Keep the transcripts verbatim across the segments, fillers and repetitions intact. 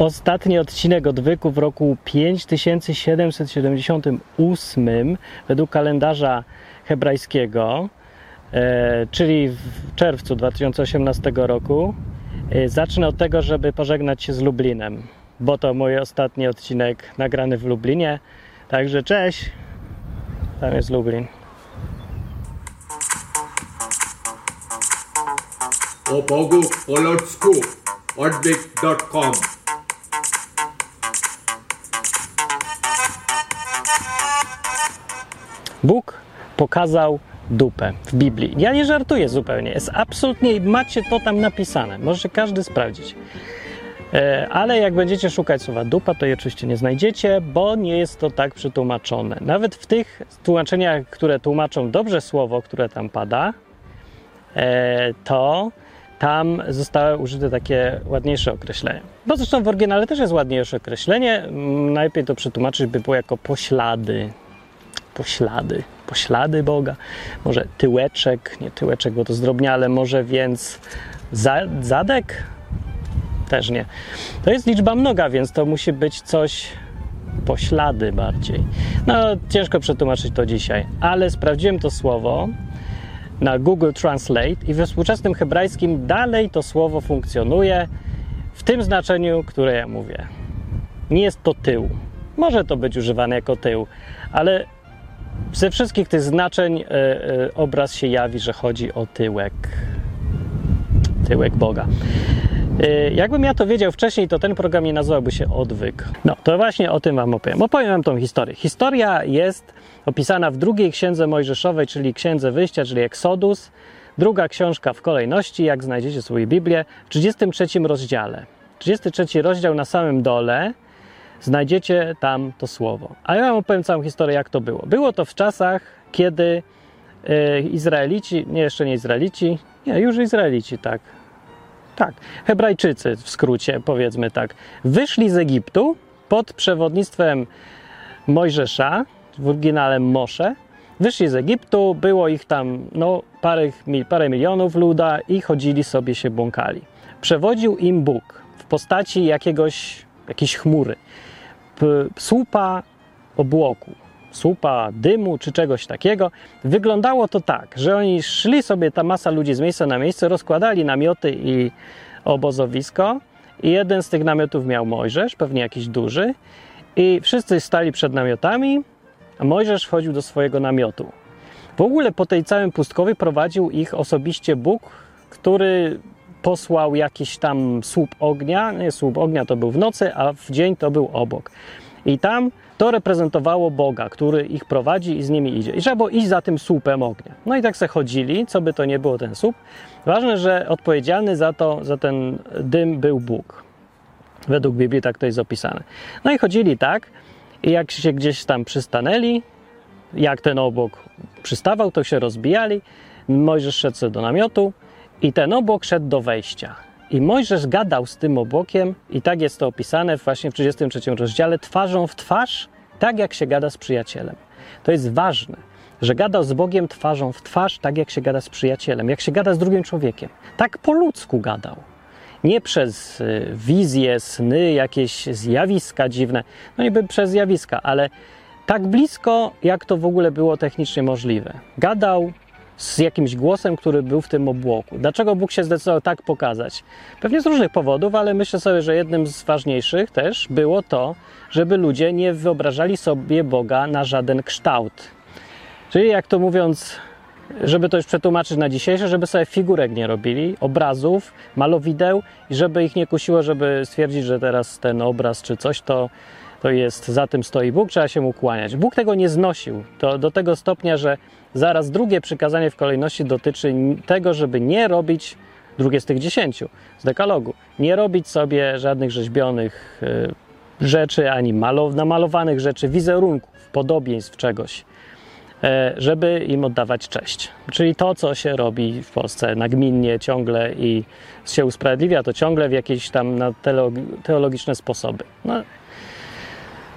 Ostatni odcinek Odwyku w roku pięć tysięcy siedemset siedemdziesiąt osiem według kalendarza hebrajskiego, czyli w czerwcu dwa tysiące osiemnastego roku. Zacznę od tego, żeby pożegnać się z Lublinem, bo to mój ostatni odcinek nagrany w Lublinie. Także cześć! Tam jest Lublin. O Bogu, o ludzku, odwyk kropka com. Bóg pokazał dupę w Biblii. Ja nie żartuję zupełnie. Jest absolutnie, macie to tam napisane. Możecie każdy sprawdzić. Ale jak będziecie szukać słowa dupa, to je oczywiście nie znajdziecie, bo nie jest to tak przetłumaczone. Nawet w tych tłumaczeniach, które tłumaczą dobrze słowo, które tam pada, to tam zostały użyte takie ładniejsze określenia. Bo zresztą w oryginale też jest ładniejsze określenie. Najlepiej to przetłumaczyć by było jako poślady. Poślady. Poślady Boga. Może tyłeczek, nie tyłeczek, bo to zdrobniale, może więc za, zadek? Też nie. To jest liczba mnoga, więc to musi być coś poślady bardziej. No, ciężko przetłumaczyć to dzisiaj, ale sprawdziłem to słowo na Google Translate i we współczesnym hebrajskim dalej to słowo funkcjonuje w tym znaczeniu, które ja mówię. Nie jest to tył. Może to być używane jako tył, ale ze wszystkich tych znaczeń yy, yy, obraz się jawi, że chodzi o tyłek. Tyłek Boga. Yy, jakbym ja to wiedział wcześniej, to ten program nie nazywałby się Odwyk. No, to właśnie o tym wam opowiem. Opowiem wam tą historię. Historia jest opisana w drugiej księdze mojżeszowej, czyli Księdze Wyjścia, czyli Eksodus. Druga książka w kolejności, jak znajdziecie sobie Biblię, w trzydziestym trzecim rozdziale. trzydziesty trzeci rozdział na samym dole. Znajdziecie tam to słowo. A ja wam opowiem całą historię, jak to było. Było to w czasach, kiedy y, Izraelici, nie, jeszcze nie Izraelici, nie, już Izraelici, tak, tak, Hebrajczycy w skrócie, powiedzmy tak, wyszli z Egiptu pod przewodnictwem Mojżesza, w oryginale Mosze, wyszli z Egiptu, było ich tam, no, parę, parę milionów luda i chodzili sobie, się błąkali. Przewodził im Bóg w postaci jakiegoś, jakiejś chmury. Słupa obłoku, słupa dymu czy czegoś takiego. Wyglądało to tak, że oni szli sobie, ta masa ludzi z miejsca na miejsce, rozkładali namioty i obozowisko i jeden z tych namiotów miał Mojżesz, pewnie jakiś duży, i wszyscy stali przed namiotami, a Mojżesz wchodził do swojego namiotu. W ogóle po tej całym pustkowie prowadził ich osobiście Bóg, który posłał jakiś tam słup ognia, nie, słup ognia to był w nocy, a w dzień to był obok. I tam to reprezentowało Boga, który ich prowadzi i z nimi idzie. I trzeba było iść za tym słupem ognia. No i tak se chodzili, co by to nie było ten słup. Ważne, że odpowiedzialny za to, za ten dym był Bóg. Według Biblii tak to jest opisane. No i chodzili tak i jak się gdzieś tam przystanęli, jak ten obok przystawał, to się rozbijali. Mojżesz szedł sobie do namiotu, i ten obłok szedł do wejścia. I Mojżesz gadał z tym obłokiem, i tak jest to opisane właśnie w trzydziestym trzecim rozdziale, twarzą w twarz, tak jak się gada z przyjacielem. To jest ważne, że gadał z Bogiem twarzą w twarz, tak jak się gada z przyjacielem, jak się gada z drugim człowiekiem. Tak po ludzku gadał. Nie przez wizje, sny, jakieś zjawiska dziwne, no niby przez zjawiska, ale tak blisko, jak to w ogóle było technicznie możliwe. Gadał z jakimś głosem, który był w tym obłoku. Dlaczego Bóg się zdecydował tak pokazać? Pewnie z różnych powodów, ale myślę sobie, że jednym z ważniejszych też było to, żeby ludzie nie wyobrażali sobie Boga na żaden kształt. Czyli jak to mówiąc, żeby to już przetłumaczyć na dzisiejsze, żeby sobie figurek nie robili, obrazów, malowideł i żeby ich nie kusiło, żeby stwierdzić, że teraz ten obraz czy coś to To jest, za tym stoi Bóg, trzeba się mu kłaniać. Bóg tego nie znosił, to do tego stopnia, że zaraz drugie przykazanie w kolejności dotyczy tego, żeby nie robić, drugie z tych dziesięciu, z dekalogu, nie robić sobie żadnych rzeźbionych y, rzeczy, ani malo, namalowanych rzeczy, wizerunków, podobieństw czegoś, y, żeby im oddawać cześć. Czyli to, co się robi w Polsce nagminnie, ciągle i się usprawiedliwia, to ciągle w jakieś tam na teologiczne sposoby. No,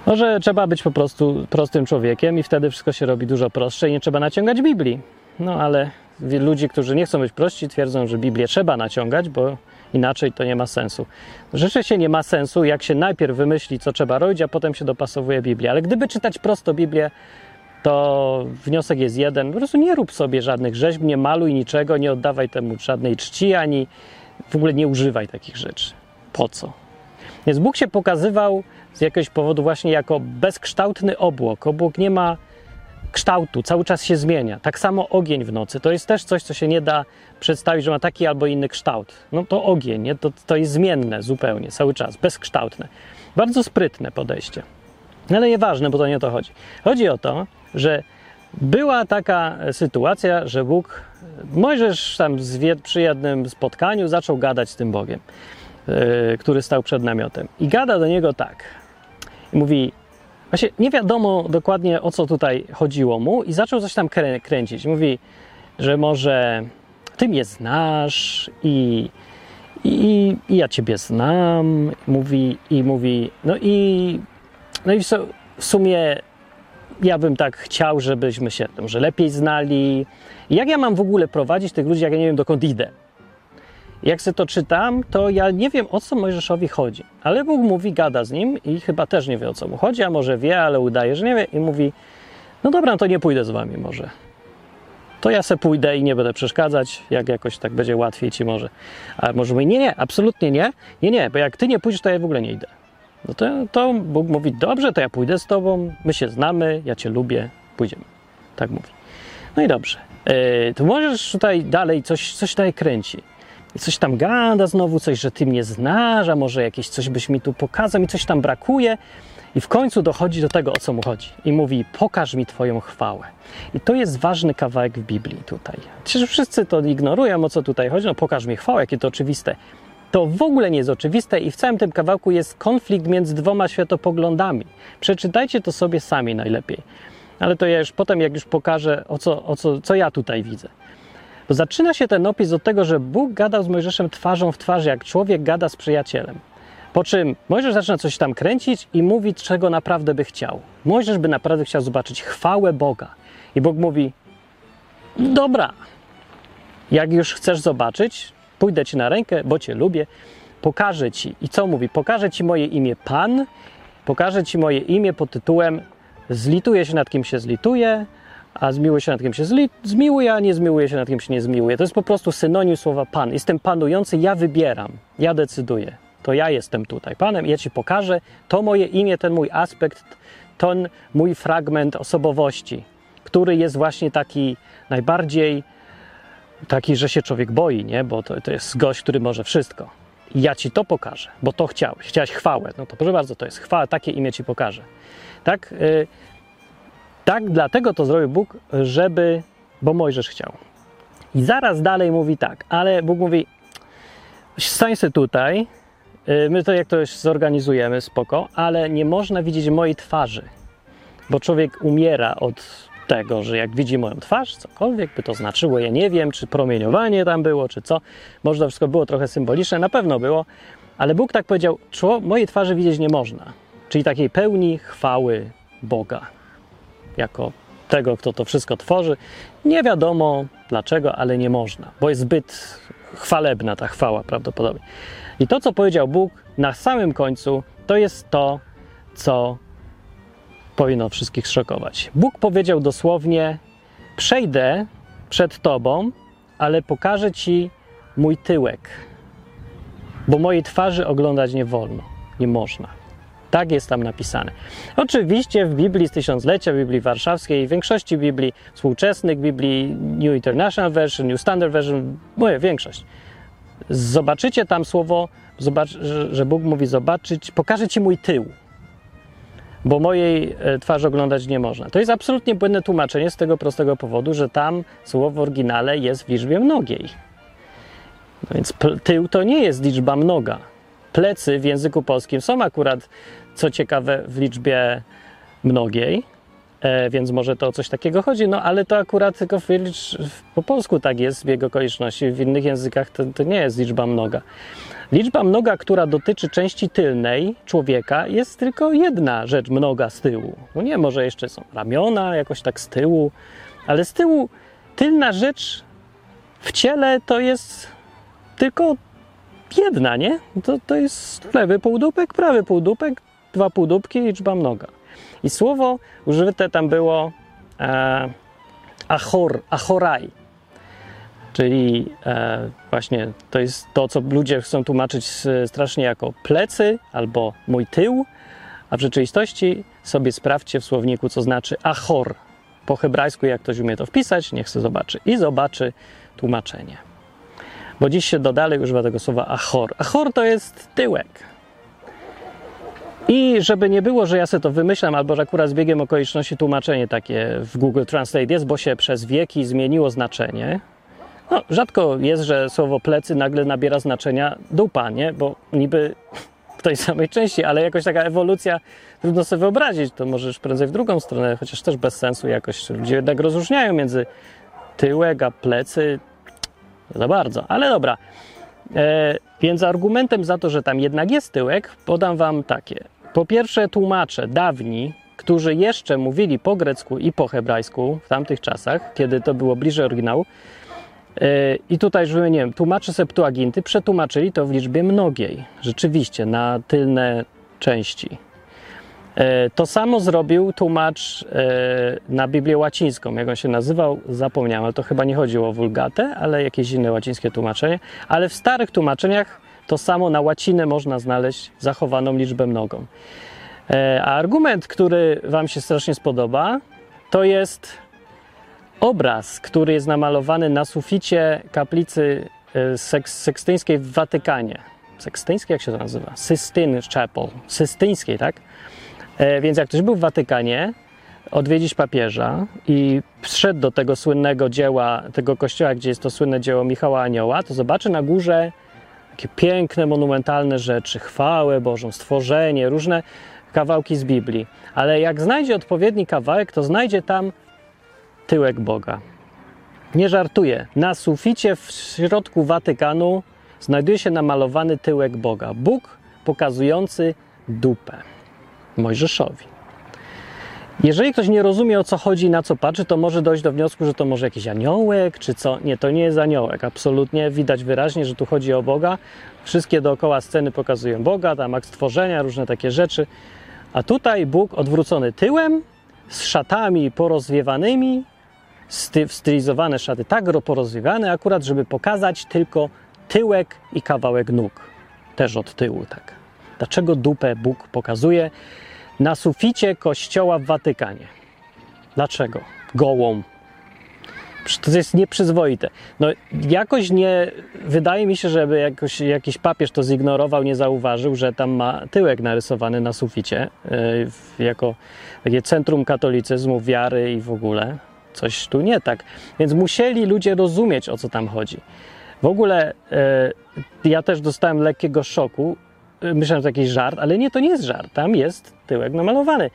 Może trzeba być po prostu prostym człowiekiem i wtedy wszystko się robi dużo prostsze i nie trzeba naciągać Biblii. No ale ludzi, którzy nie chcą być prości, twierdzą, że Biblię trzeba naciągać, bo Inaczej to nie ma sensu. Rzeczywiście nie ma sensu, jak się najpierw wymyśli, co trzeba robić, a potem się dopasowuje Biblię. Ale gdyby czytać prosto Biblię, to wniosek jest jeden. Po prostu nie rób sobie żadnych rzeźb, nie maluj niczego, nie oddawaj temu żadnej czci, ani w ogóle nie używaj takich rzeczy. Po co? Więc Bóg się pokazywał z jakiegoś powodu właśnie jako bezkształtny obłok. Obłok nie ma kształtu, cały czas się zmienia. Tak samo ogień w nocy. To jest też coś, co się nie da przedstawić, że ma taki albo inny kształt. No to ogień, nie? To, to jest zmienne zupełnie, cały czas, bezkształtne. Bardzo sprytne podejście. Ale nieważne, bo to nie o to chodzi. Chodzi o to, że była taka sytuacja, że Bóg, Mojżesz tam przy jednym spotkaniu zaczął gadać z tym Bogiem, yy, który stał przed namiotem. I gada do niego tak. I mówi, właśnie nie wiadomo dokładnie, o co tutaj chodziło mu, i zaczął coś tam krę- kręcić. Mówi, że może ty mnie znasz i, i, i ja ciebie znam. Mówi, i mówi, no i, no i w sumie ja bym tak chciał, żebyśmy się że lepiej znali. I jak ja mam w ogóle prowadzić tych ludzi, jak ja nie wiem, dokąd idę? Jak sobie to czytam, to ja nie wiem, o co Mojżeszowi chodzi. Ale Bóg mówi, gada z nim i chyba też nie wie, o co mu chodzi, a może wie, ale udaje, że nie wie. I mówi, no dobra, to nie pójdę z wami może. To ja se pójdę i nie będę przeszkadzać, jak jakoś tak będzie łatwiej ci może. A może mówi, nie, nie, absolutnie nie. Nie, nie, bo jak ty nie pójdziesz, to ja w ogóle nie idę. No to, to Bóg mówi, dobrze, to ja pójdę z tobą, my się znamy, ja cię lubię, pójdziemy. Tak mówi. No i dobrze. Yy, to możesz tutaj dalej, coś, coś dalej kręci. I coś tam gada znowu, coś, że ty mnie znasz, a może jakieś coś byś mi tu pokazał, mi coś tam brakuje. I w końcu dochodzi do tego, o co mu chodzi. I mówi, pokaż mi twoją chwałę. I to jest ważny kawałek w Biblii tutaj. Przecież wszyscy to ignorują, o co tutaj chodzi. No pokaż mi chwałę, jakie to oczywiste. To w ogóle nie jest oczywiste i w całym tym kawałku jest konflikt między dwoma światopoglądami. Przeczytajcie to sobie sami najlepiej. Ale to ja już potem, jak już pokażę, o co, o co, co ja tutaj widzę. Bo zaczyna się ten opis od tego, że Bóg gadał z Mojżeszem twarzą w twarz, jak człowiek gada z przyjacielem. Po czym Mojżesz zaczyna coś tam kręcić i mówić, czego naprawdę by chciał. Mojżesz by naprawdę chciał zobaczyć chwałę Boga. I Bóg mówi, dobra, jak już chcesz zobaczyć, pójdę ci na rękę, bo cię lubię, pokażę ci. I co mówi? Pokażę ci moje imię Pan, pokażę ci moje imię pod tytułem zlituję się nad kim się zlituje, a zmiłuje się nad kim się zli- zmiłuje, a nie zmiłuje się nad kim się nie zmiłuje. To jest po prostu synonim słowa Pan. Jestem panujący, ja wybieram, ja decyduję. To ja jestem tutaj Panem, ja ci pokażę to moje imię, ten mój aspekt, ten mój fragment osobowości, który jest właśnie taki najbardziej taki, że się człowiek boi, nie? Bo to, to jest gość, który może wszystko. I ja ci to pokażę, bo to chciałeś. Chciałeś chwałę. No to proszę bardzo, to jest chwała, takie imię ci pokażę. Tak, yy, tak dlatego to zrobił Bóg, żeby, bo Mojżesz chciał. I zaraz dalej mówi tak, ale Bóg mówi, stań się tutaj, yy, my to jak to już zorganizujemy, spoko, ale nie można widzieć mojej twarzy, bo człowiek umiera od tego, że jak widzi moją twarz, cokolwiek by to znaczyło, ja nie wiem, czy promieniowanie tam było, czy co, może to wszystko było trochę symboliczne, na pewno było, ale Bóg tak powiedział, mojej twarzy widzieć nie można, czyli takiej pełni chwały Boga, jako tego, kto to wszystko tworzy, nie wiadomo dlaczego, ale nie można, bo jest zbyt chwalebna ta chwała prawdopodobnie. I to, co powiedział Bóg na samym końcu, to jest to, co powinno wszystkich szokować. Bóg powiedział dosłownie, przejdę przed tobą, ale pokażę ci mój tyłek, bo mojej twarzy oglądać nie wolno, nie można. Tak jest tam napisane. Oczywiście w Biblii z Tysiąclecia, w Biblii Warszawskiej, w większości Biblii współczesnych, Biblii New International Version, New Standard Version, mówię, większość. Zobaczycie tam słowo, że Bóg mówi zobaczyć, pokażę ci mój tył, bo mojej twarzy oglądać nie można. To jest absolutnie błędne tłumaczenie z tego prostego powodu, że tam słowo w oryginale jest w liczbie mnogiej. No więc tył to nie jest liczba mnoga. Plecy w języku polskim są akurat, co ciekawe, w liczbie mnogiej, e, więc może to o coś takiego chodzi, no ale to akurat tylko w, po polsku tak jest w jego okoliczności, w innych językach to, to nie jest liczba mnoga. Liczba mnoga, która dotyczy części tylnej człowieka, jest tylko jedna rzecz mnoga z tyłu. No nie, może jeszcze są ramiona jakoś tak z tyłu, ale z tyłu tylna rzecz w ciele to jest tylko jedna, nie? To, to jest lewy półdupek, prawy półdupek, dwa półdupki i liczba mnoga. I słowo użyte tam było e, achor, achoraj, czyli e, właśnie to jest to, co ludzie chcą tłumaczyć strasznie jako plecy albo mój tył, a w rzeczywistości sobie sprawdźcie w słowniku, co znaczy achor. Po hebrajsku, jak ktoś umie to wpisać, niech se zobaczy i zobaczy tłumaczenie. Bo dziś się dodalej używa tego słowa achor. Achor to jest tyłek. I żeby nie było, że ja sobie to wymyślam, albo że akurat z biegiem okoliczności tłumaczenie takie w Google Translate jest, bo się przez wieki zmieniło znaczenie. No, rzadko jest, że słowo plecy nagle nabiera znaczenia dupa, nie? Bo niby w tej samej części, ale jakoś taka ewolucja, trudno sobie wyobrazić, to może już prędzej w drugą stronę, chociaż też bez sensu jakoś. Ludzie jednak rozróżniają między tyłek a plecy. Za bardzo, ale dobra. E, więc argumentem za to, że tam jednak jest tyłek, podam wam takie. Po pierwsze, tłumacze dawni, którzy jeszcze mówili po grecku i po hebrajsku w tamtych czasach, kiedy to było bliżej oryginału, e, i tutaj już wymieniłem, tłumacze Septuaginty przetłumaczyli to w liczbie mnogiej, rzeczywiście, na tylne części. E, to samo zrobił tłumacz e, na Biblię łacińską, jak on się nazywał, zapomniałem, ale to chyba nie chodziło o Wulgatę, ale jakieś inne łacińskie tłumaczenie, ale w starych tłumaczeniach to samo na łacinę można znaleźć zachowaną liczbę mnogą. E, a argument, który wam się strasznie spodoba, to jest obraz, który jest namalowany na suficie kaplicy e, sekstyńskiej w Watykanie. Sekstyńskiej, jak się to nazywa? Systine Chapel. Systyńskiej, tak? E, więc jak ktoś był w Watykanie odwiedzić papieża i wszedł do tego słynnego dzieła, tego kościoła, gdzie jest to słynne dzieło Michała Anioła, to zobaczy na górze takie piękne, monumentalne rzeczy, chwałę Bożą, stworzenie, różne kawałki z Biblii. Ale jak znajdzie odpowiedni kawałek, to znajdzie tam tyłek Boga. Nie żartuję. Na suficie w środku Watykanu znajduje się namalowany tyłek Boga. Bóg pokazujący dupę Mojżeszowi. Jeżeli ktoś nie rozumie, o co chodzi i na co patrzy, to może dojść do wniosku, że to może jakiś aniołek, czy co. Nie, to nie jest aniołek. Absolutnie widać wyraźnie, że tu chodzi o Boga. Wszystkie dookoła sceny pokazują Boga, tam akt stworzenia, różne takie rzeczy. A tutaj Bóg odwrócony tyłem, z szatami porozwiewanymi, sty- stylizowane szaty tak porozwiewane akurat, żeby pokazać tylko tyłek i kawałek nóg. Też od tyłu, tak. Dlaczego dupę Bóg pokazuje na suficie kościoła w Watykanie? Dlaczego? Gołą. To jest nieprzyzwoite. No, jakoś nie... Wydaje mi się, żeby jakoś, jakiś papież to zignorował, nie zauważył, że tam ma tyłek narysowany na suficie, yy, jako takie centrum katolicyzmu, wiary i w ogóle. Coś tu nie tak. Więc musieli ludzie rozumieć, o co tam chodzi. W ogóle yy, ja też dostałem lekkiego szoku. Myślałem, że to jakiś żart, ale nie, to nie jest żart. Tam jest tyłek namalowany.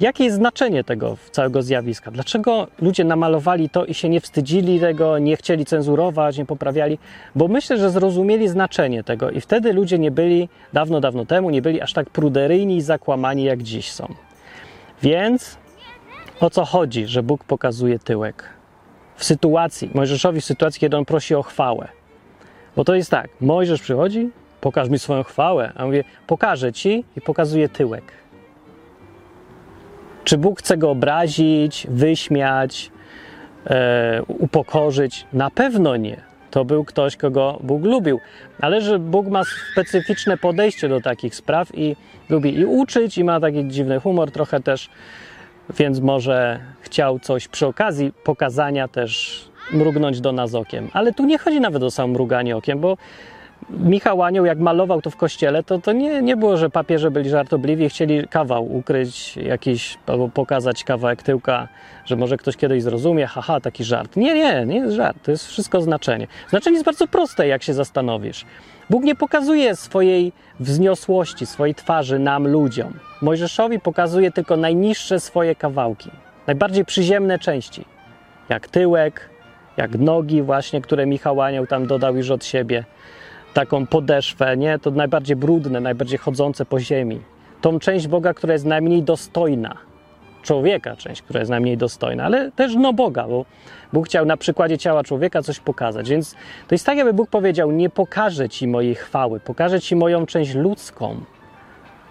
Jakie jest znaczenie tego całego zjawiska? Dlaczego ludzie namalowali to i się nie wstydzili tego, nie chcieli cenzurować, nie poprawiali? Bo myślę, że zrozumieli znaczenie tego i wtedy ludzie nie byli, dawno, dawno temu, nie byli aż tak pruderyjni i zakłamani, jak dziś są. Więc o co chodzi, że Bóg pokazuje tyłek? W sytuacji, Mojżeszowi w sytuacji, kiedy on prosi o chwałę. Bo to jest tak, Mojżesz przychodzi, pokaż mi swoją chwałę. A mówię, pokażę ci i pokazuję tyłek. Czy Bóg chce go obrazić, wyśmiać, e, upokorzyć? Na pewno nie. To był ktoś, kogo Bóg lubił. Ale że Bóg ma specyficzne podejście do takich spraw i lubi i uczyć, i ma taki dziwny humor trochę też, więc może chciał coś przy okazji pokazania też mrugnąć do nas okiem. Ale tu nie chodzi nawet o samo mruganie okiem, bo Michał Anioł, jak malował to w kościele, to, to nie, nie było, że papieże byli żartobliwi i chcieli kawał ukryć jakiś, albo pokazać kawałek tyłka, że może ktoś kiedyś zrozumie, haha, taki żart. Nie, nie, nie jest żart, to jest wszystko znaczenie. Znaczenie jest bardzo proste, jak się zastanowisz. Bóg nie pokazuje swojej wzniosłości, swojej twarzy nam, ludziom. Mojżeszowi pokazuje tylko najniższe swoje kawałki, najbardziej przyziemne części, jak tyłek, jak nogi właśnie, które Michał Anioł tam dodał już od siebie. Taką podeszwę, nie? To najbardziej brudne, najbardziej chodzące po ziemi. Tą część Boga, która jest najmniej dostojna. człowieka, część, która jest najmniej dostojna, ale też no Boga, bo Bóg chciał na przykładzie ciała człowieka coś pokazać. Więc to jest tak, jakby Bóg powiedział: nie pokażę ci mojej chwały, pokażę ci moją część ludzką,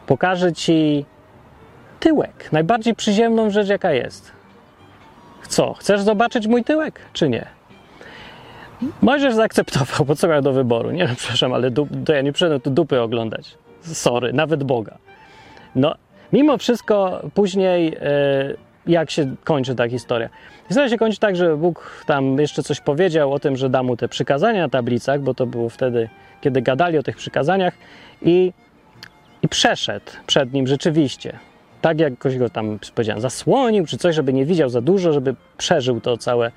pokażę ci tyłek, najbardziej przyziemną rzecz, jaka jest. Co? Chcesz zobaczyć mój tyłek, czy nie? Mojżesz zaakceptował, bo co miał do wyboru? Nie, no, przepraszam, ale dup, to ja nie przyszedłem tu dupy oglądać. Sorry, nawet Boga. No, mimo wszystko później, jak się kończy ta historia? Historia się kończy tak, że Bóg tam jeszcze coś powiedział o tym, że da mu te przykazania na tablicach, bo to było wtedy, kiedy gadali o tych przykazaniach, i, i przeszedł przed nim rzeczywiście. Tak jak ktoś go tam, powiedziałem, zasłonił czy coś, żeby nie widział za dużo, żeby przeżył to całe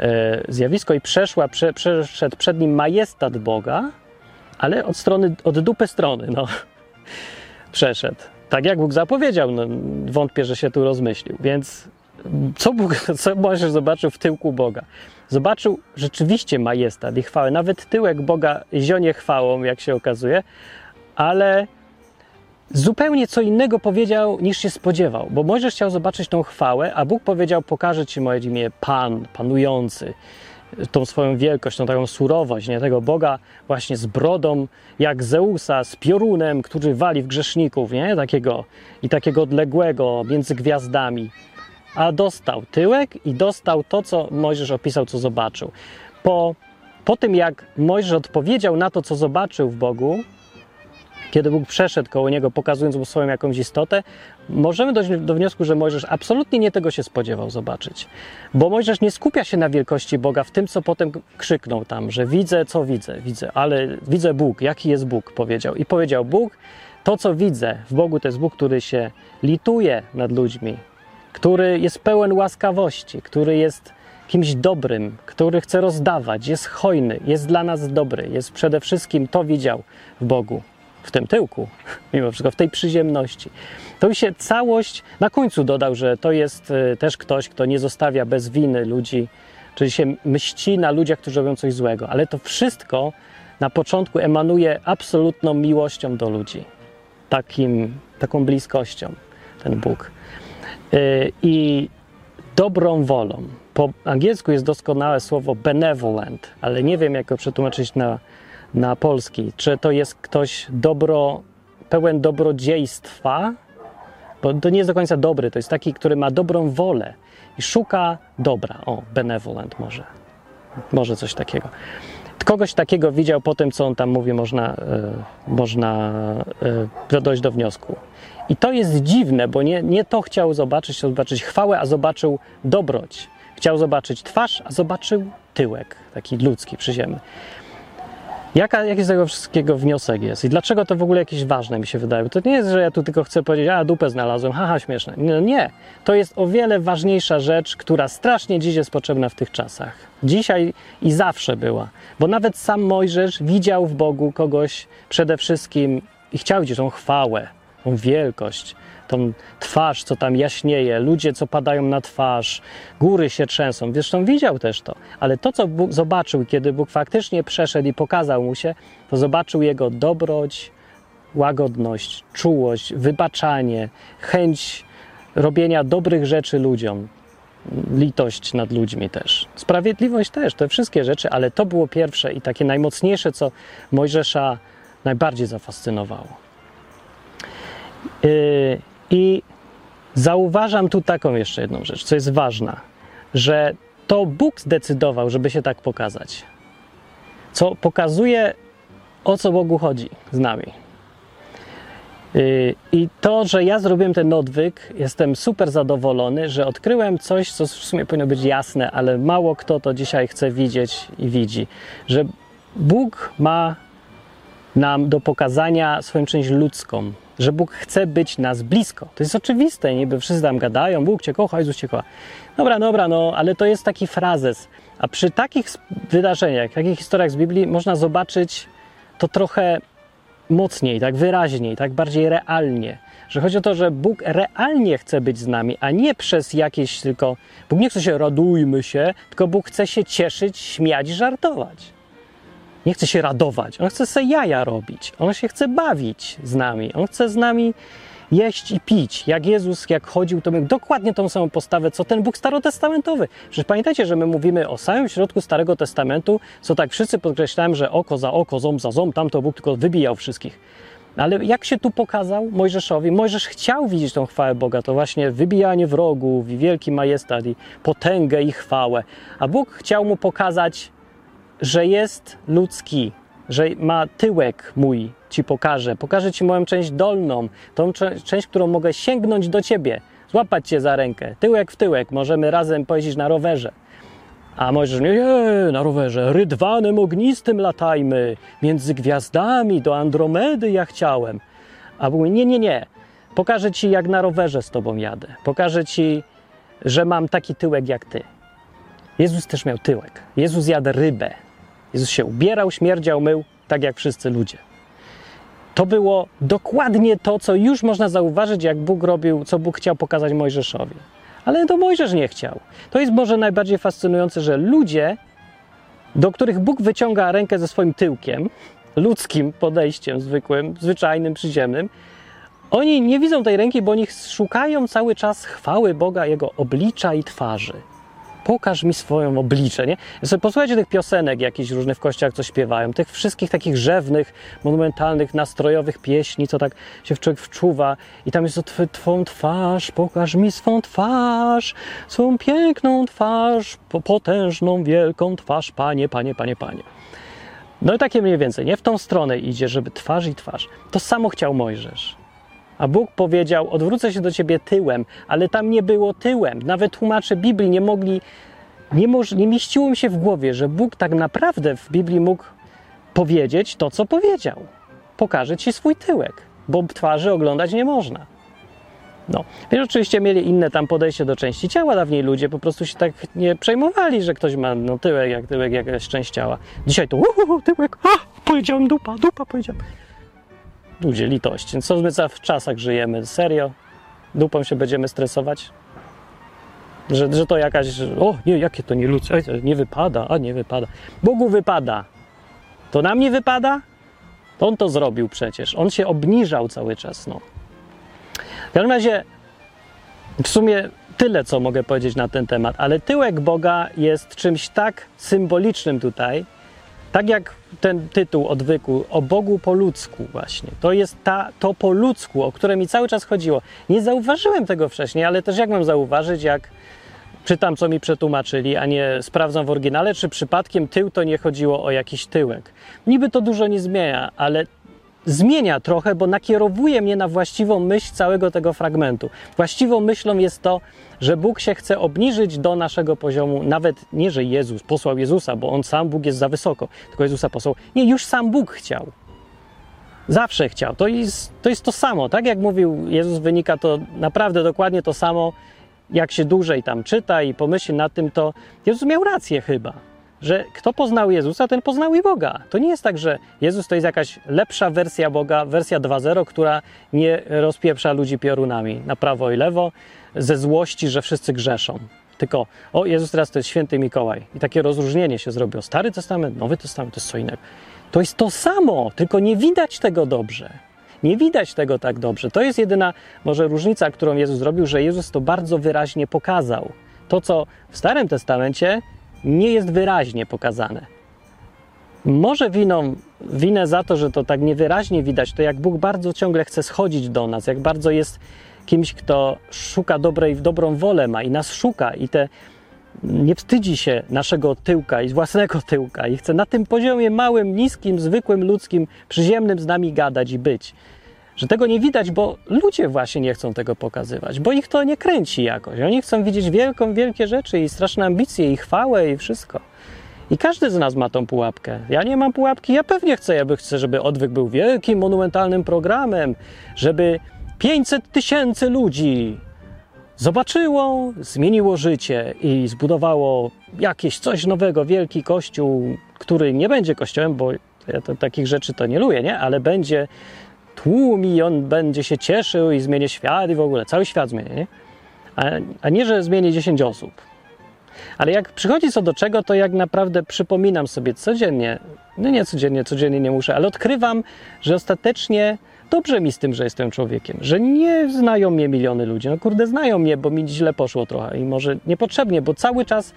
e, zjawisko, i przeszła, prze, przeszedł przed nim majestat Boga, ale od strony, od dupy strony, no, przeszedł. Tak jak Bóg zapowiedział, no, wątpię, że się tu rozmyślił. Więc co Bóg, co Mojżesz zobaczył w tyłku Boga? Zobaczył rzeczywiście majestat i chwałę, nawet tyłek Boga zionie chwałą, jak się okazuje, ale zupełnie co innego powiedział, niż się spodziewał, bo Mojżesz chciał zobaczyć tą chwałę, a Bóg powiedział: pokażę ci moje imię, Pan, Panujący, tą swoją wielkość, tą taką surowość, nie? Tego Boga właśnie z brodą, jak Zeusa, z piorunem, który wali w grzeszników, nie? Takiego i takiego odległego między gwiazdami. A dostał tyłek i dostał to, co Mojżesz opisał, co zobaczył. Po, po tym, jak Mojżesz odpowiedział na to, co zobaczył w Bogu, kiedy Bóg przeszedł koło niego, pokazując mu swoją jakąś istotę, możemy dojść do wniosku, że Mojżesz absolutnie nie tego się spodziewał zobaczyć. Bo Mojżesz nie skupia się na wielkości Boga w tym, co potem krzyknął tam, że widzę, co widzę, widzę, ale widzę Bóg, jaki jest Bóg, powiedział. I powiedział Bóg: to, co widzę w Bogu, to jest Bóg, który się lituje nad ludźmi, który jest pełen łaskawości, który jest kimś dobrym, który chce rozdawać, jest hojny, jest dla nas dobry, jest przede wszystkim, to widział w Bogu. W tym tyłku, mimo wszystko, w tej przyziemności. To się całość, na końcu dodał, że to jest też ktoś, kto nie zostawia bez winy ludzi, czyli się mści na ludziach, którzy robią coś złego. Ale to wszystko na początku emanuje absolutną miłością do ludzi. Takim, taką bliskością, ten Bóg. I dobrą wolą. Po angielsku jest doskonałe słowo benevolent, ale nie wiem, jak go przetłumaczyć na na polski. Czy to jest ktoś dobro, pełen dobrodziejstwa? Bo to nie jest do końca dobry, to jest taki, który ma dobrą wolę i szuka dobra. O, benevolent może. Może coś takiego. Kogoś takiego widział po tym, co on tam mówi, można, y, można y, dojść do wniosku. I to jest dziwne, bo nie, nie to chciał zobaczyć, chciał zobaczyć chwałę, a zobaczył dobroć. Chciał zobaczyć twarz, a zobaczył tyłek, taki ludzki, przyziemny. Jaka, jaki z tego wszystkiego wniosek jest? I dlaczego to w ogóle jakieś ważne mi się wydaje? Bo to nie jest, że ja tu tylko chcę powiedzieć: a, dupę znalazłem, haha, śmieszne. No nie, to jest o wiele ważniejsza rzecz, która strasznie dziś jest potrzebna w tych czasach. Dzisiaj i zawsze była. Bo nawet sam Mojżesz widział w Bogu kogoś przede wszystkim i chciał widzieć tą chwałę, tą wielkość, tą twarz, co tam jaśnieje, ludzie, co padają na twarz, góry się trzęsą. Zresztą widział też to, ale to, co Bóg zobaczył, kiedy Bóg faktycznie przeszedł i pokazał mu się, to zobaczył jego dobroć, łagodność, czułość, wybaczanie, chęć robienia dobrych rzeczy ludziom, litość nad ludźmi też, sprawiedliwość też, te wszystkie rzeczy, ale to było pierwsze i takie najmocniejsze, co Mojżesza najbardziej zafascynowało. Yy, I zauważam tu taką jeszcze jedną rzecz, co jest ważna, że to Bóg zdecydował, żeby się tak pokazać, co pokazuje, o co Bogu chodzi z nami. Yy, I to, że ja zrobiłem ten odwyk, jestem super zadowolony, że odkryłem coś, co w sumie powinno być jasne, ale mało kto to dzisiaj chce widzieć i widzi, że Bóg ma nam do pokazania swoją część ludzką, że Bóg chce być nas blisko. To jest oczywiste, niby wszyscy tam gadają: Bóg cię kocha, Jezus cię kocha. Dobra, dobra, no, ale to jest taki frazes. A przy takich wydarzeniach, takich historiach z Biblii można zobaczyć to trochę mocniej, tak wyraźniej, tak bardziej realnie. Że chodzi o to, że Bóg realnie chce być z nami, a nie przez jakieś tylko... Bóg nie chce się radujmy się, tylko Bóg chce się cieszyć, śmiać, żartować. Nie chce się radować, on chce sobie jaja robić, on się chce bawić z nami, on chce z nami jeść i pić. Jak Jezus, jak chodził, to miał dokładnie tą samą postawę, co ten Bóg starotestamentowy. Przecież pamiętajcie, że my mówimy o samym środku Starego Testamentu, co tak wszyscy podkreślałem, że oko za oko, ząb za ząb, tamto Bóg tylko wybijał wszystkich. Ale jak się tu pokazał Mojżeszowi? Mojżesz chciał widzieć tą chwałę Boga, to właśnie wybijanie wrogów i wielki majestat i potęgę i chwałę. A Bóg chciał mu pokazać, że jest ludzki, że ma tyłek mój, ci pokaże. Pokaże ci moją część dolną, tą część, którą mogę sięgnąć do ciebie, złapać cię za rękę, tyłek w tyłek, możemy razem pojeździć na rowerze. A Mojżesz mówi, eee, na rowerze, rydwanem ognistym latajmy, między gwiazdami, do Andromedy ja chciałem. A Bóg mówi, nie, nie, nie, pokażę ci, jak na rowerze z tobą jadę. Pokażę ci, że mam taki tyłek jak ty. Jezus też miał tyłek. Jezus jadł rybę. Jezus się ubierał, śmierdział, mył, tak jak wszyscy ludzie. To było dokładnie to, co już można zauważyć, jak Bóg robił, co Bóg chciał pokazać Mojżeszowi. Ale to Mojżesz nie chciał. To jest może najbardziej fascynujące, że ludzie, do których Bóg wyciąga rękę ze swoim tyłkiem, ludzkim podejściem zwykłym, zwyczajnym, przyziemnym, oni nie widzą tej ręki, bo oni szukają cały czas chwały Boga, Jego oblicza i twarzy. Pokaż mi swoją oblicze, nie? Posłuchajcie tych piosenek jakichś różnych w kościach, co śpiewają, tych wszystkich takich rzewnych, monumentalnych, nastrojowych pieśni, co tak się człowiek wczuwa i tam jest to twą twarz, pokaż mi swą twarz, swą piękną twarz, potężną, wielką twarz, Panie, Panie, Panie, Panie. No i takie mniej więcej, nie? W tą stronę idzie, żeby twarz i twarz. To samo chciał Mojżesz. A Bóg powiedział, odwrócę się do ciebie tyłem, ale tam nie było tyłem. Nawet tłumacze Biblii nie mogli, nie, moż, nie mieściło mi się w głowie, że Bóg tak naprawdę w Biblii mógł powiedzieć to, co powiedział. Pokaże ci swój tyłek, bo twarzy oglądać nie można. No, więc oczywiście mieli inne tam podejście do części ciała. Dawniej ludzie po prostu się tak nie przejmowali, że ktoś ma no, tyłek, jak tyłek, jakaś część ciała. Dzisiaj to uuu, tyłek, a, powiedziałem dupa, dupa powiedziałem. Ludzie, litość. Co my za w czasach żyjemy? Serio? Dupą się będziemy stresować? Że, że to jakaś... O, nie, jakie to nieludzkie. Nie wypada, a nie wypada. Bogu wypada. To nam nie wypada? On to zrobił przecież. On się obniżał cały czas. No. W każdym razie w sumie tyle, co mogę powiedzieć na ten temat, ale tyłek Boga jest czymś tak symbolicznym tutaj, tak jak ten tytuł odwyku, o Bogu po ludzku właśnie. To jest ta, to po ludzku, o które mi cały czas chodziło. Nie zauważyłem tego wcześniej, ale też jak mam zauważyć, jak czytam, co mi przetłumaczyli, a nie sprawdzam w oryginale, czy przypadkiem tył to nie chodziło o jakiś tyłek. Niby to dużo nie zmienia, ale zmienia trochę, bo nakierowuje mnie na właściwą myśl całego tego fragmentu. Właściwą myślą jest to, że Bóg się chce obniżyć do naszego poziomu, nawet nie, że Jezus posłał Jezusa, bo On sam, Bóg jest za wysoko, tylko Jezusa posłał. Nie, już sam Bóg chciał. Zawsze chciał. To jest to, jest to samo. Tak jak mówił Jezus, wynika to naprawdę dokładnie to samo, jak się dłużej tam czyta i pomyśli nad tym, to Jezus miał rację chyba. Że kto poznał Jezusa, ten poznał i Boga. To nie jest tak, że Jezus to jest jakaś lepsza wersja Boga, wersja dwa zero, która nie rozpieprza ludzi piorunami na prawo i lewo ze złości, że wszyscy grzeszą. Tylko, o, Jezus teraz to jest święty Mikołaj. I takie rozróżnienie się zrobiło. Stary Testament, Nowy Testament, to jest co innego. To jest to samo, tylko nie widać tego dobrze. Nie widać tego tak dobrze. To jest jedyna może różnica, którą Jezus zrobił, że Jezus to bardzo wyraźnie pokazał. To, co w Starym Testamencie nie jest wyraźnie pokazane. Może winą, winę za to, że to tak niewyraźnie widać, to jak Bóg bardzo ciągle chce schodzić do nas, jak bardzo jest kimś, kto szuka dobrej, dobrą wolę ma i nas szuka i te, nie wstydzi się naszego tyłka i własnego tyłka i chce na tym poziomie małym, niskim, zwykłym, ludzkim, przyziemnym z nami gadać i być. Że tego nie widać, bo ludzie właśnie nie chcą tego pokazywać, bo ich to nie kręci jakoś. Oni chcą widzieć wielką, wielkie rzeczy i straszne ambicje i chwałę i wszystko. I każdy z nas ma tą pułapkę. Ja nie mam pułapki, ja pewnie chcę, ja by chcę, żeby odwyk był wielkim, monumentalnym programem, żeby pięćset tysięcy ludzi zobaczyło, zmieniło życie i zbudowało jakieś coś nowego, wielki kościół, który nie będzie kościołem, bo ja to, takich rzeczy to nie lubię, nie? Ale będzie... tłum i on będzie się cieszył i zmieni świat i w ogóle, cały świat zmieni, nie? A, a nie, że zmieni dziesięć osób. Ale jak przychodzi co do czego, to jak naprawdę przypominam sobie codziennie, no nie codziennie, codziennie nie muszę, ale odkrywam, że ostatecznie dobrze mi z tym, że jestem człowiekiem, że nie znają mnie miliony ludzi. No kurde, znają mnie, bo mi źle poszło trochę i może niepotrzebnie, bo cały czas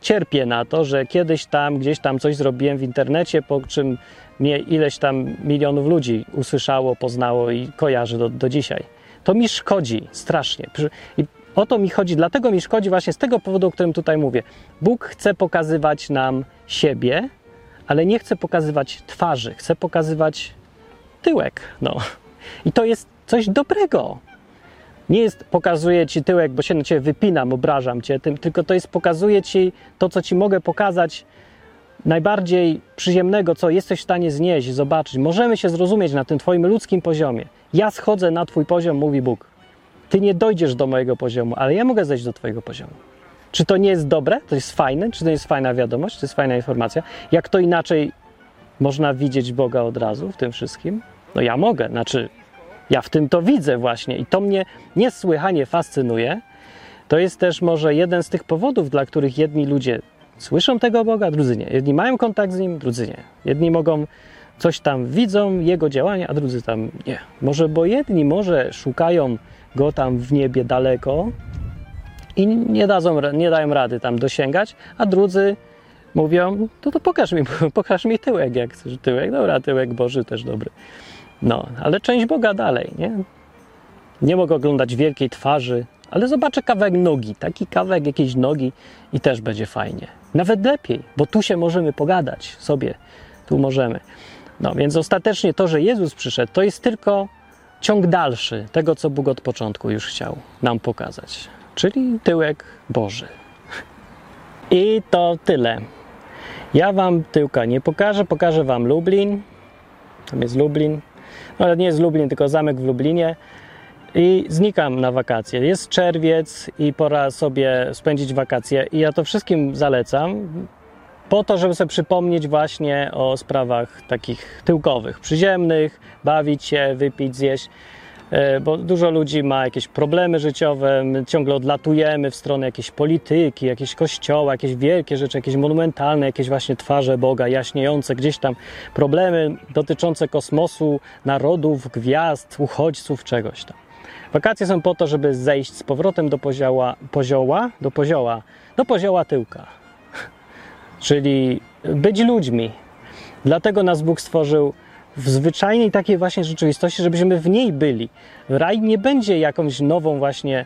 cierpię na to, że kiedyś tam, gdzieś tam coś zrobiłem w internecie, po czym mnie ileś tam milionów ludzi usłyszało, poznało i kojarzy do, do dzisiaj. To mi szkodzi strasznie. I o to mi chodzi, dlatego mi szkodzi właśnie z tego powodu, o którym tutaj mówię. Bóg chce pokazywać nam siebie, ale nie chce pokazywać twarzy, chce pokazywać tyłek. No. I to jest coś dobrego. Nie jest pokazuję ci tyłek, bo się na ciebie wypinam, obrażam cię, tym, tylko to jest pokazuję ci to, co ci mogę pokazać najbardziej przyziemnego, co jesteś w stanie znieść, zobaczyć. Możemy się zrozumieć na tym twoim ludzkim poziomie. Ja schodzę na twój poziom, mówi Bóg. Ty nie dojdziesz do mojego poziomu, ale ja mogę zejść do twojego poziomu. Czy to nie jest dobre? To jest fajne? Czy to jest fajna wiadomość? To jest fajna informacja? Jak to inaczej można widzieć Boga od razu w tym wszystkim? No ja mogę, znaczy ja w tym to widzę właśnie i to mnie niesłychanie fascynuje. To jest też może jeden z tych powodów, dla których jedni ludzie słyszą tego Boga, drudzy nie. Jedni mają kontakt z Nim, drudzy nie. Jedni mogą coś tam widzą, Jego działania, a drudzy tam nie. Może bo jedni może szukają Go tam w niebie daleko i nie, dadzą, nie dają rady tam dosięgać, a drudzy mówią, to, to pokaż mi, pokaż mi tyłek, jak chcesz tyłek. Dobra, tyłek Boży też dobry. No, ale część Boga dalej, nie? Nie mogę oglądać wielkiej twarzy, ale zobaczę kawałek nogi, taki kawałek jakiejś nogi i też będzie fajnie. Nawet lepiej, bo tu się możemy pogadać sobie, tu możemy. No, więc ostatecznie to, że Jezus przyszedł, to jest tylko ciąg dalszy tego, co Bóg od początku już chciał nam pokazać, czyli tyłek Boży. I to tyle. Ja wam tyłka nie pokażę, pokażę wam Lublin. Tam jest Lublin. No, ale nie jest Lublin, tylko zamek w Lublinie i znikam na wakacje. Jest czerwiec i pora sobie spędzić wakacje i ja to wszystkim zalecam po to, żeby sobie przypomnieć właśnie o sprawach takich tyłkowych, przyziemnych, bawić się, wypić, zjeść, bo dużo ludzi ma jakieś problemy życiowe, my ciągle odlatujemy w stronę jakiejś polityki, jakieś kościoła, jakieś wielkie rzeczy, jakieś monumentalne, jakieś właśnie twarze Boga jaśniejące, gdzieś tam problemy dotyczące kosmosu, narodów, gwiazd, uchodźców, czegoś tam. Wakacje są po to, żeby zejść z powrotem do pozioła, pozioła, do pozioła, do pozioła tyłka, czyli być ludźmi. Dlatego nas Bóg stworzył w zwyczajnej takiej właśnie rzeczywistości, żebyśmy w niej byli. Raj nie będzie jakąś nową właśnie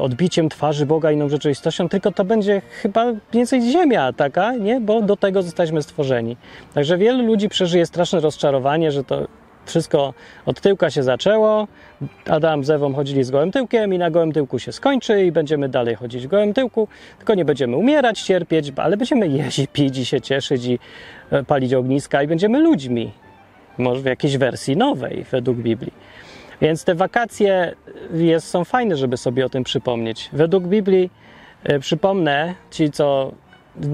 odbiciem twarzy Boga, inną rzeczywistością, tylko to będzie chyba więcej ziemia taka, nie? Bo do tego zostaliśmy stworzeni. Także wielu ludzi przeżyje straszne rozczarowanie, że to wszystko od tyłka się zaczęło, Adam z Ewą chodzili z gołym tyłkiem i na gołym tyłku się skończy i będziemy dalej chodzić w gołym tyłku, tylko nie będziemy umierać, cierpieć, ale będziemy jeść, pić i się cieszyć i palić ogniska i będziemy ludźmi. Może w jakiejś wersji nowej według Biblii. Więc te wakacje jest, są fajne, żeby sobie o tym przypomnieć. Według Biblii, e, przypomnę, ci co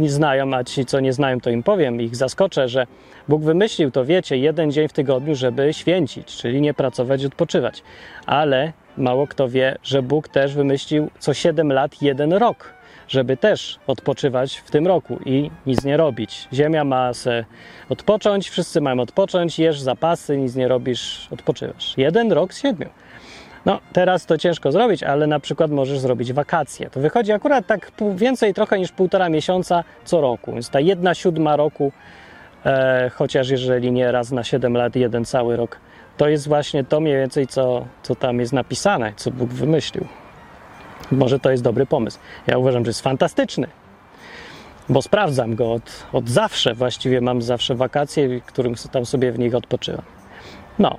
znają, a ci co nie znają, to im powiem, ich zaskoczę, że Bóg wymyślił, to wiecie, jeden dzień w tygodniu, żeby święcić, czyli nie pracować, odpoczywać. Ale mało kto wie, że Bóg też wymyślił co siedem lat jeden rok, żeby też odpoczywać w tym roku i nic nie robić. Ziemia ma se odpocząć, wszyscy mają odpocząć, jesz zapasy, nic nie robisz, odpoczywasz. Jeden rok z siedmiu. No, teraz to ciężko zrobić, ale na przykład możesz zrobić wakacje. To wychodzi akurat tak więcej trochę niż półtora miesiąca co roku. Więc ta jedna siódma roku, e, chociaż jeżeli nie raz na siedem lat, jeden cały rok, to jest właśnie to mniej więcej, co, co tam jest napisane, co Bóg wymyślił. Może to jest dobry pomysł. Ja uważam, że jest fantastyczny, bo sprawdzam go od, od zawsze. Właściwie mam zawsze wakacje, którym tam sobie w nich odpoczywam. No,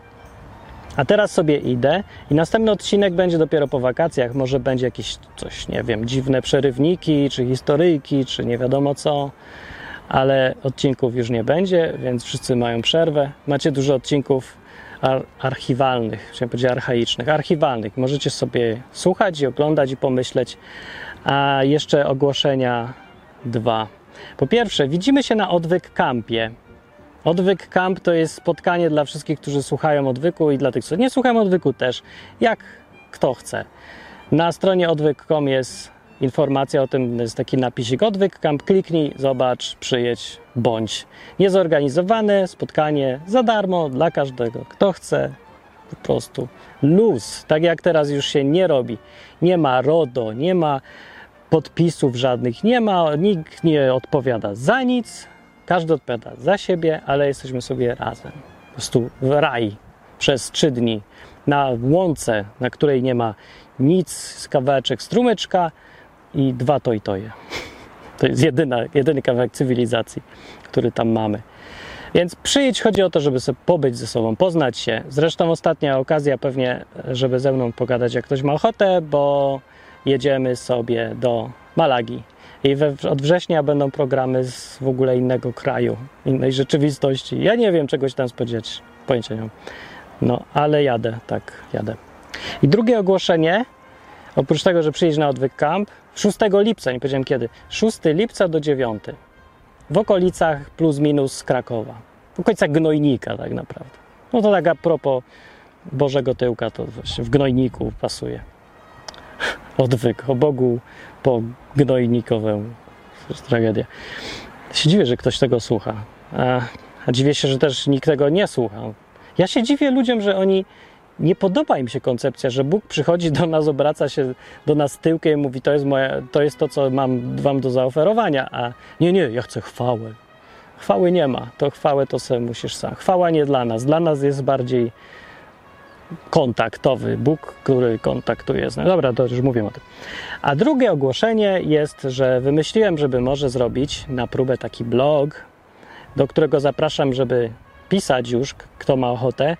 a teraz sobie idę i następny odcinek będzie dopiero po wakacjach. Może będzie jakieś coś, nie wiem, dziwne przerywniki, czy historyjki, czy nie wiadomo co, ale odcinków już nie będzie, więc wszyscy mają przerwę. Macie dużo odcinków Ar- archiwalnych, chciałem powiedzieć archaicznych, archiwalnych. Możecie sobie słuchać i oglądać i pomyśleć. A jeszcze ogłoszenia dwa. Po pierwsze, widzimy się na Odwyk Campie. Odwyk Camp to jest spotkanie dla wszystkich, którzy słuchają Odwyku i dla tych, co nie słuchają Odwyku też, jak kto chce. Na stronie odwyk kropka com jest informacja o tym, jest taki napisik Odwyk Camp, kliknij, zobacz, przyjedź, bądź. Niezorganizowane spotkanie za darmo dla każdego, kto chce, po prostu luz, tak jak teraz już się nie robi. Nie ma RODO, nie ma podpisów żadnych, nie ma, nikt nie odpowiada za nic, każdy odpowiada za siebie, ale jesteśmy sobie razem. Po prostu w raj przez trzy dni, na łące, na której nie ma nic, kawałeczek strumyczka i dwa to i toje. To jest jedyna, jedyny kawałek cywilizacji, który tam mamy. Więc przyjdź, chodzi o to, żeby sobie pobyć ze sobą, poznać się. Zresztą ostatnia okazja pewnie, żeby ze mną pogadać, jak ktoś ma ochotę, bo jedziemy sobie do Malagi. I we, od września będą programy z w ogóle innego kraju, innej rzeczywistości. Ja nie wiem, czegoś tam spodziewać, pojęcia nie mam. No, ale jadę, tak, jadę. I drugie ogłoszenie, oprócz tego, że przyjdź na Odwyk Camp, szóstego lipca, nie powiedziałem kiedy, szóstego lipca do dziewiątego. W okolicach plus minus Krakowa. W okolicach Gnojnika tak naprawdę. No to tak a propos Bożego Tyłka, to właśnie w Gnojniku pasuje. Odwyk o Bogu po gnojnikowemu. To jest tragedia. Się dziwię, że ktoś tego słucha. A, a dziwię się, że też nikt tego nie słucha. Ja się dziwię ludziom, że oni... Nie podoba im się koncepcja, że Bóg przychodzi do nas, obraca się do nas tyłkiem i mówi, to jest, moja, to, jest to, co mam wam do zaoferowania, a nie, nie, ja chcę chwały. Chwały nie ma, to chwałę to sobie musisz sam. Chwała nie dla nas, dla nas jest bardziej kontaktowy Bóg, który kontaktuje z nami. Dobra, to już mówię o tym. A drugie ogłoszenie jest, że wymyśliłem, żeby może zrobić na próbę taki blog, do którego zapraszam, żeby pisać już, kto ma ochotę,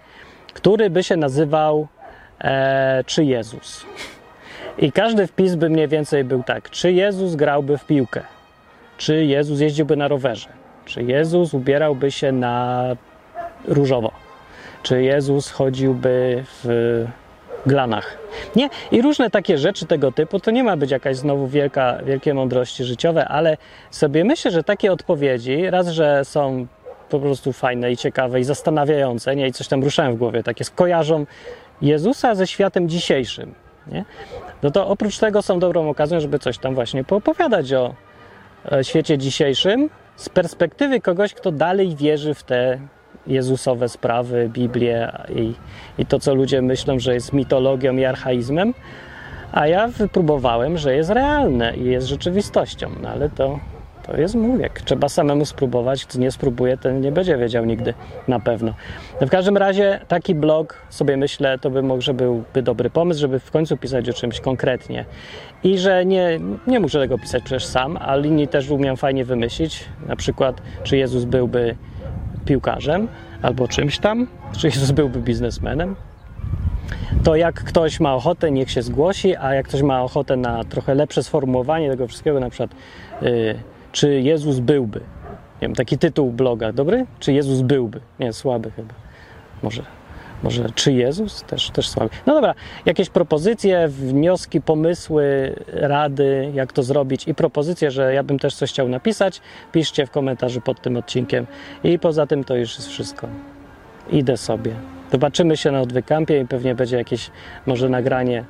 który by się nazywał e, Czy Jezus? I każdy wpis by mniej więcej był tak. Czy Jezus grałby w piłkę? Czy Jezus jeździłby na rowerze? Czy Jezus ubierałby się na różowo? Czy Jezus chodziłby w glanach? Nie? I różne takie rzeczy tego typu. To nie ma być jakaś znowu wielka, wielkie mądrości życiowe, ale sobie myślę, że takie odpowiedzi, raz, że są po prostu fajne i ciekawe i zastanawiające, nie? I coś tam ruszałem w głowie, takie skojarzą Jezusa ze światem dzisiejszym, nie? No to oprócz tego są dobrą okazją, żeby coś tam właśnie poopowiadać o świecie dzisiejszym z perspektywy kogoś, kto dalej wierzy w te jezusowe sprawy, Biblię i, i to, co ludzie myślą, że jest mitologią i archaizmem, a ja wypróbowałem, że jest realne i jest rzeczywistością, no ale to... To jest mówiek. Trzeba samemu spróbować. Kto nie spróbuje, ten nie będzie wiedział nigdy na pewno. No w każdym razie taki blog, sobie myślę, to by może byłby dobry pomysł, żeby w końcu pisać o czymś konkretnie. I że nie, nie muszę tego pisać przecież sam, a linii też umiem fajnie wymyślić. Na przykład, czy Jezus byłby piłkarzem albo czymś tam, czy Jezus byłby biznesmenem. To jak ktoś ma ochotę, niech się zgłosi, a jak ktoś ma ochotę na trochę lepsze sformułowanie tego wszystkiego, na przykład... Yy, Czy Jezus byłby? Nie wiem, taki tytuł bloga, dobry? Czy Jezus byłby? Nie, słaby chyba. Może, może czy Jezus? Też, też słaby. No dobra, jakieś propozycje, wnioski, pomysły, rady, jak to zrobić i propozycje, że ja bym też coś chciał napisać, piszcie w komentarzu pod tym odcinkiem. I poza tym to już jest wszystko. Idę sobie. Zobaczymy się na Odwyk Campie i pewnie będzie jakieś może nagranie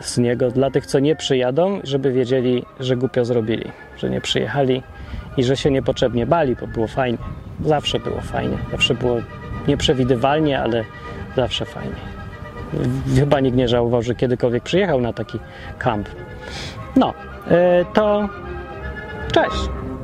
z niego dla tych, co nie przyjadą, żeby wiedzieli, że głupio zrobili, że nie przyjechali i że się niepotrzebnie bali, bo było fajnie. Zawsze było fajnie. Zawsze było nieprzewidywalnie, ale zawsze fajnie. Chyba nikt nie żałował, że kiedykolwiek przyjechał na taki kamp. No, to cześć!